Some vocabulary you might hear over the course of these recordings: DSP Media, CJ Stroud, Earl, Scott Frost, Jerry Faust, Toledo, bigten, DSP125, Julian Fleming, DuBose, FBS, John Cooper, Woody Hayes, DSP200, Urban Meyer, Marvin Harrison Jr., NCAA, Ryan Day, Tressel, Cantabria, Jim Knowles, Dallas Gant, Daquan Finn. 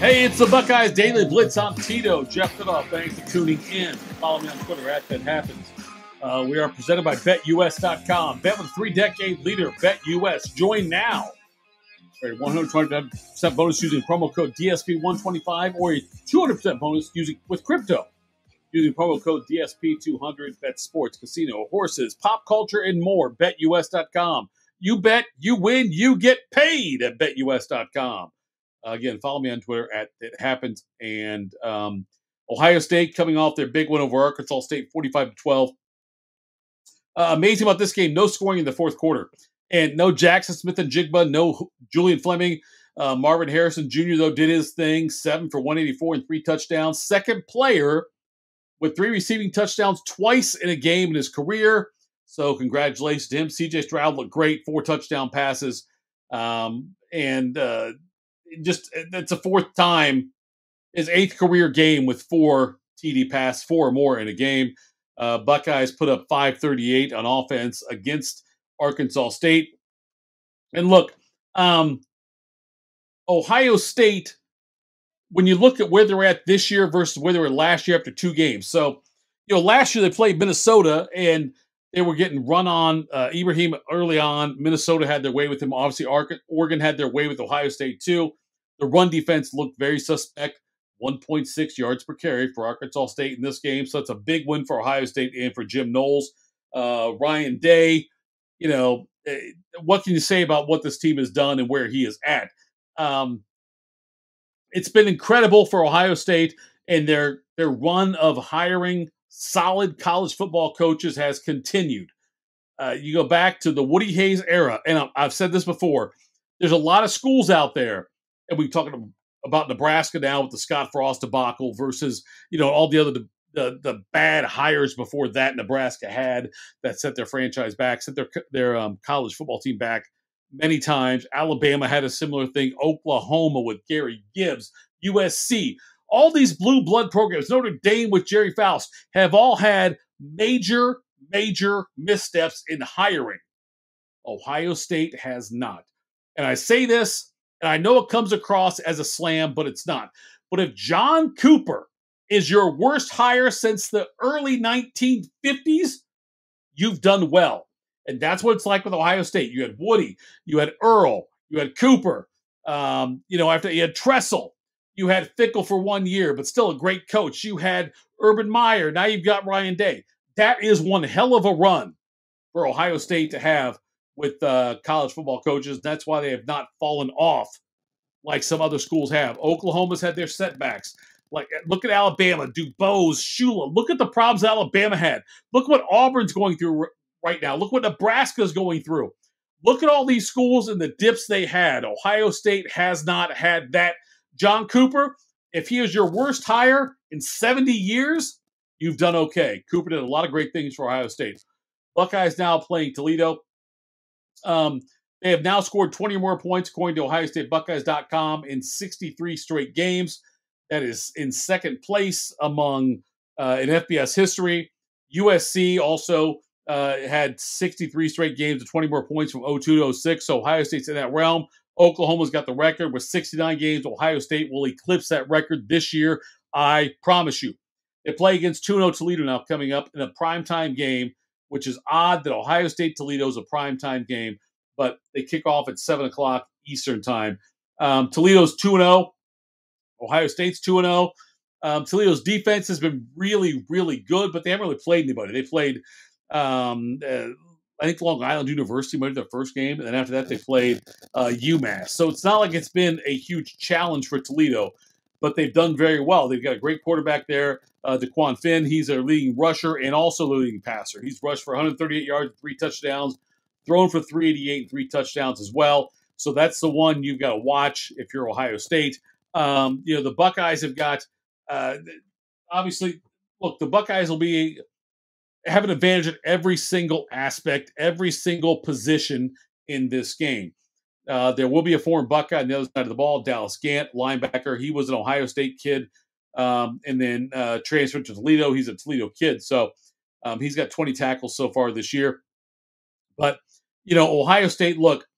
Hey, it's the Buckeyes Daily Blitz. I'm Tito. Jeff Goodall, thanks for tuning in. Follow me on Twitter @ThatHappens. We are presented by BetUS.com. Bet with three-decade leader, BetUS. Join now. 120% bonus using promo code DSP125 or a 200% bonus with crypto. Using promo code DSP200, bet sports, casino, horses, pop culture, and more. BetUS.com. You bet, you win, you get paid at BetUS.com. Again, follow me on Twitter @ThatHappens. And Ohio State coming off their big win over Arkansas State, 45-12. Amazing about this game, no scoring in the fourth quarter. And no Jackson Smith-Njigba, no Julian Fleming. Marvin Harrison Jr., though, did his thing. 7 for 184 and 3 touchdowns. Second player with 3 receiving touchdowns twice in a game in his career. So congratulations to him. CJ Stroud looked great. 4 touchdown passes. Just that's the fourth time, his 8th career game with 4 TD passes, 4 or more in a game. Buckeyes put up 538 on offense against Arkansas State. And look, Ohio State, when you look at where they're at this year versus where they were last year after 2 games. So, you know, last year they played Minnesota and they were getting run on Ibrahim early on. Minnesota had their way with him. Obviously, Oregon had their way with Ohio State too. The run defense looked very suspect. 1.6 yards per carry for Arkansas State in this game. So it's a big win for Ohio State and for Jim Knowles. Ryan Day, you know, what can you say about what this team has done and where he is at? It's been incredible for Ohio State, and their run of hiring solid college football coaches has continued. You go back to the Woody Hayes era, and I've said this before, there's a lot of schools out there, and we're talking about Nebraska now with the Scott Frost debacle versus, you know, all the other the bad hires before that Nebraska had that set their franchise back, set their college football team back many times. Alabama had a similar thing. Oklahoma with Gary Gibbs, USC. All these blue blood programs, Notre Dame with Jerry Faust, have all had major, major missteps in hiring. Ohio State has not. And I say this, and I know it comes across as a slam, but it's not. But if John Cooper is your worst hire since the early 1950s, you've done well. And that's what it's like with Ohio State. You had Woody, you had Earl, you had Cooper, you know, after you had Tressel. You had Fickle for 1 year, but still a great coach. You had Urban Meyer. Now you've got Ryan Day. That is one hell of a run for Ohio State to have with college football coaches. That's why they have not fallen off like some other schools have. Oklahoma's had their setbacks. Like, look at Alabama, DuBose, Shula. Look at the problems Alabama had. Look what Auburn's going through right now. Look what Nebraska's going through. Look at all these schools and the dips they had. Ohio State has not had that. John Cooper, if he is your worst hire in 70 years, you've done okay. Cooper did a lot of great things for Ohio State. Buckeyes now playing Toledo. They have now scored 20 or more points, according to OhioStateBuckeyes.com, in 63 straight games. That is in second place among in FBS history. USC also had 63 straight games of 20 more points from 02 to 06, so Ohio State's in that realm. Oklahoma's got the record with 69 games. Ohio State will eclipse that record this year, I promise you. They play against 2-0 Toledo now coming up in a primetime game, which is odd that Ohio State-Toledo is a primetime game, but they kick off at 7 o'clock Eastern time. Toledo's 2-0. Ohio State's 2-0. Toledo's defense has been really, really good, but they haven't really played anybody. They played, I think Long Island University might have their first game, and then after that they played UMass. So it's not like it's been a huge challenge for Toledo, but they've done very well. They've got a great quarterback there, Daquan Finn. He's their leading rusher and also leading passer. He's rushed for 138 yards, 3 touchdowns, thrown for 388 and 3 touchdowns as well. So that's the one you've got to watch if you're Ohio State. You know, the Buckeyes have got obviously, look, the Buckeyes will be – have an advantage at every single aspect, every single position in this game. There will be a former Buckeye on the other side of the ball, Dallas Gant, linebacker. He was an Ohio State kid and then transferred to Toledo. He's a Toledo kid, so he's got 20 tackles so far this year. But, you know, Ohio State, look,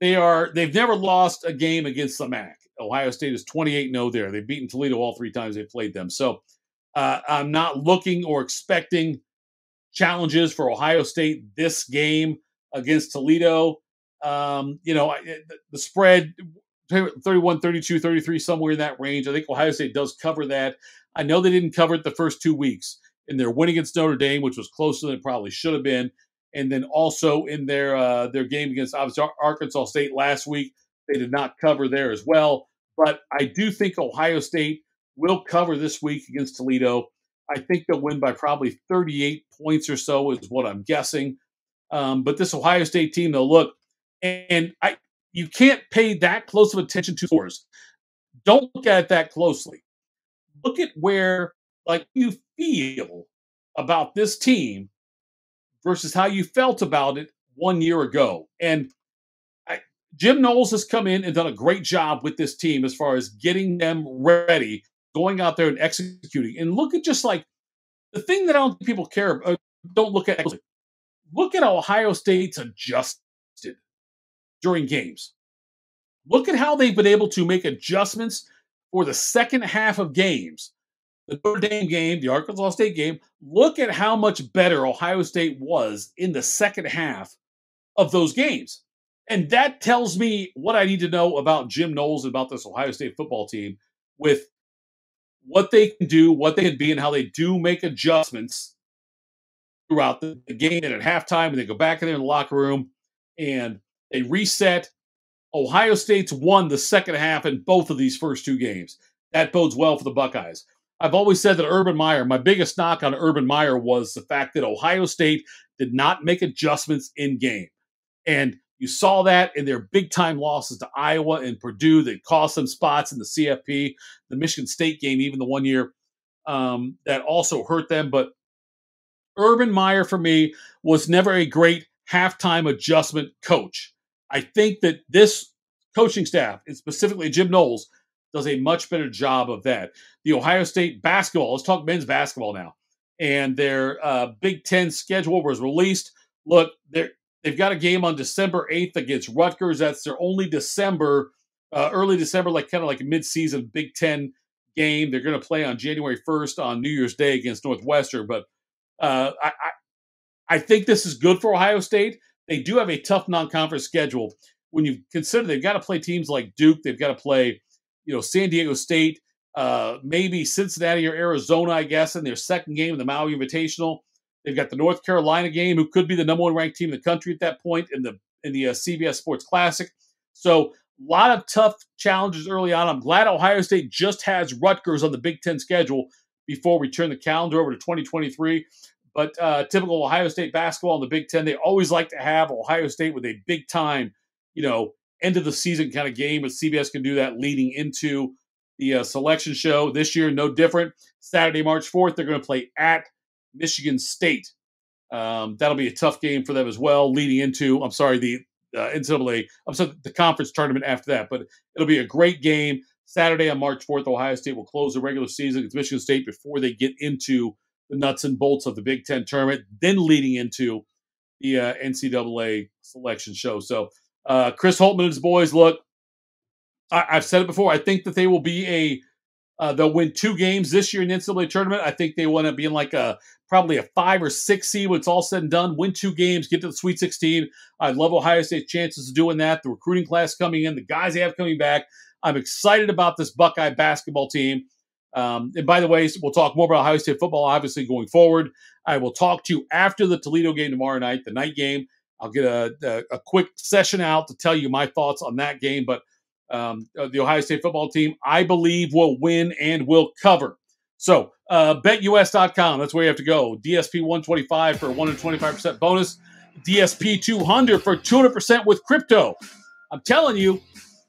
they've never lost a game against the MAC. Ohio State is 28-0 there. They've beaten Toledo all three times they've played them. So I'm not looking or expecting challenges for Ohio State this game against Toledo. The spread, 31, 32, 33, somewhere in that range. I think Ohio State does cover that. I know they didn't cover it the first 2 weeks in their win against Notre Dame, which was closer than it probably should have been. And then also in their game against Arkansas State last week, they did not cover there as well. But I do think Ohio State will cover this week against Toledo. I think they'll win by probably 38 points or so is what I'm guessing. But this Ohio State team, they'll look, you can't pay that close of attention to scores. Don't look at it that closely. Look at where you feel about this team versus how you felt about it 1 year ago. And Jim Knowles has come in and done a great job with this team as far as getting them ready, going out there and executing. And look at just the thing that I don't think people care about, don't look at. Look at Ohio State's adjusted during games. Look at how they've been able to make adjustments for the second half of games. The Notre Dame game, the Arkansas State game, look at how much better Ohio State was in the second half of those games. And that tells me what I need to know about Jim Knowles and about this Ohio State football team with what they can do, what they can be, and how they do make adjustments throughout the game and at halftime, and they go back in there in the locker room and they reset. Ohio State's won the second half in both of these first two games. That bodes well for the Buckeyes. I've always said that Urban Meyer, my biggest knock on Urban Meyer was the fact that Ohio State did not make adjustments in game. And you saw that in their big-time losses to Iowa and Purdue that cost them spots in the CFP, the Michigan State game, even the 1 year that also hurt them. But Urban Meyer, for me, was never a great halftime adjustment coach. I think that this coaching staff, and specifically Jim Knowles, does a much better job of that. The Ohio State basketball, let's talk men's basketball now, and their Big Ten schedule was released. Look, they've got a game on December 8th against Rutgers. That's their only early December, kind of mid-season Big Ten game. They're going to play on January 1st on New Year's Day against Northwestern. But I think this is good for Ohio State. They do have a tough non-conference schedule. When you consider they've got to play teams like Duke, they've got to play San Diego State, maybe Cincinnati or Arizona, I guess, in their second game in the Maui Invitational. They've got the North Carolina game, who could be the number one ranked team in the country at that point in the CBS Sports Classic. So a lot of tough challenges early on. I'm glad Ohio State just has Rutgers on the Big Ten schedule before we turn the calendar over to 2023. But typical Ohio State basketball in the Big Ten, they always like to have Ohio State with a big time, end-of-the-season kind of game, but CBS can do that leading into the selection show. This year, no different. Saturday, March 4th, they're going to play at Michigan State. That'll be a tough game for them as well, leading into, the conference tournament after that. But it'll be a great game. Saturday on March 4th, Ohio State will close the regular season against Michigan State before they get into the nuts and bolts of the Big Ten tournament, then leading into the NCAA selection show. So, Chris Holtmann and his boys, look, I've said it before. I think that they will be they'll win two games this year in the NCAA tournament. I think they want to be in probably a 5 or 6 seed when it's all said and done, win two games, get to the Sweet 16. I love Ohio State's chances of doing that. The recruiting class coming in, the guys they have coming back. I'm excited about this Buckeye basketball team. And by the way, we'll talk more about Ohio State football, obviously, going forward. I will talk to you after the Toledo game tomorrow night, the night game. I'll get a quick session out to tell you my thoughts on that game. But the Ohio State football team, I believe, will win and will cover. So BetUS.com, that's where you have to go. DSP125 for a 125% bonus. DSP200 for 200% with crypto. I'm telling you,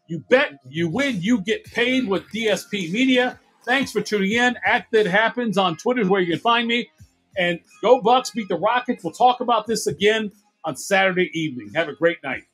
you bet, you win, you get paid with DSP Media. Thanks for tuning in. @ThatHappens on Twitter is where you can find me. And go Bucks, beat the Rockets. We'll talk about this again on Saturday evening. Have a great night.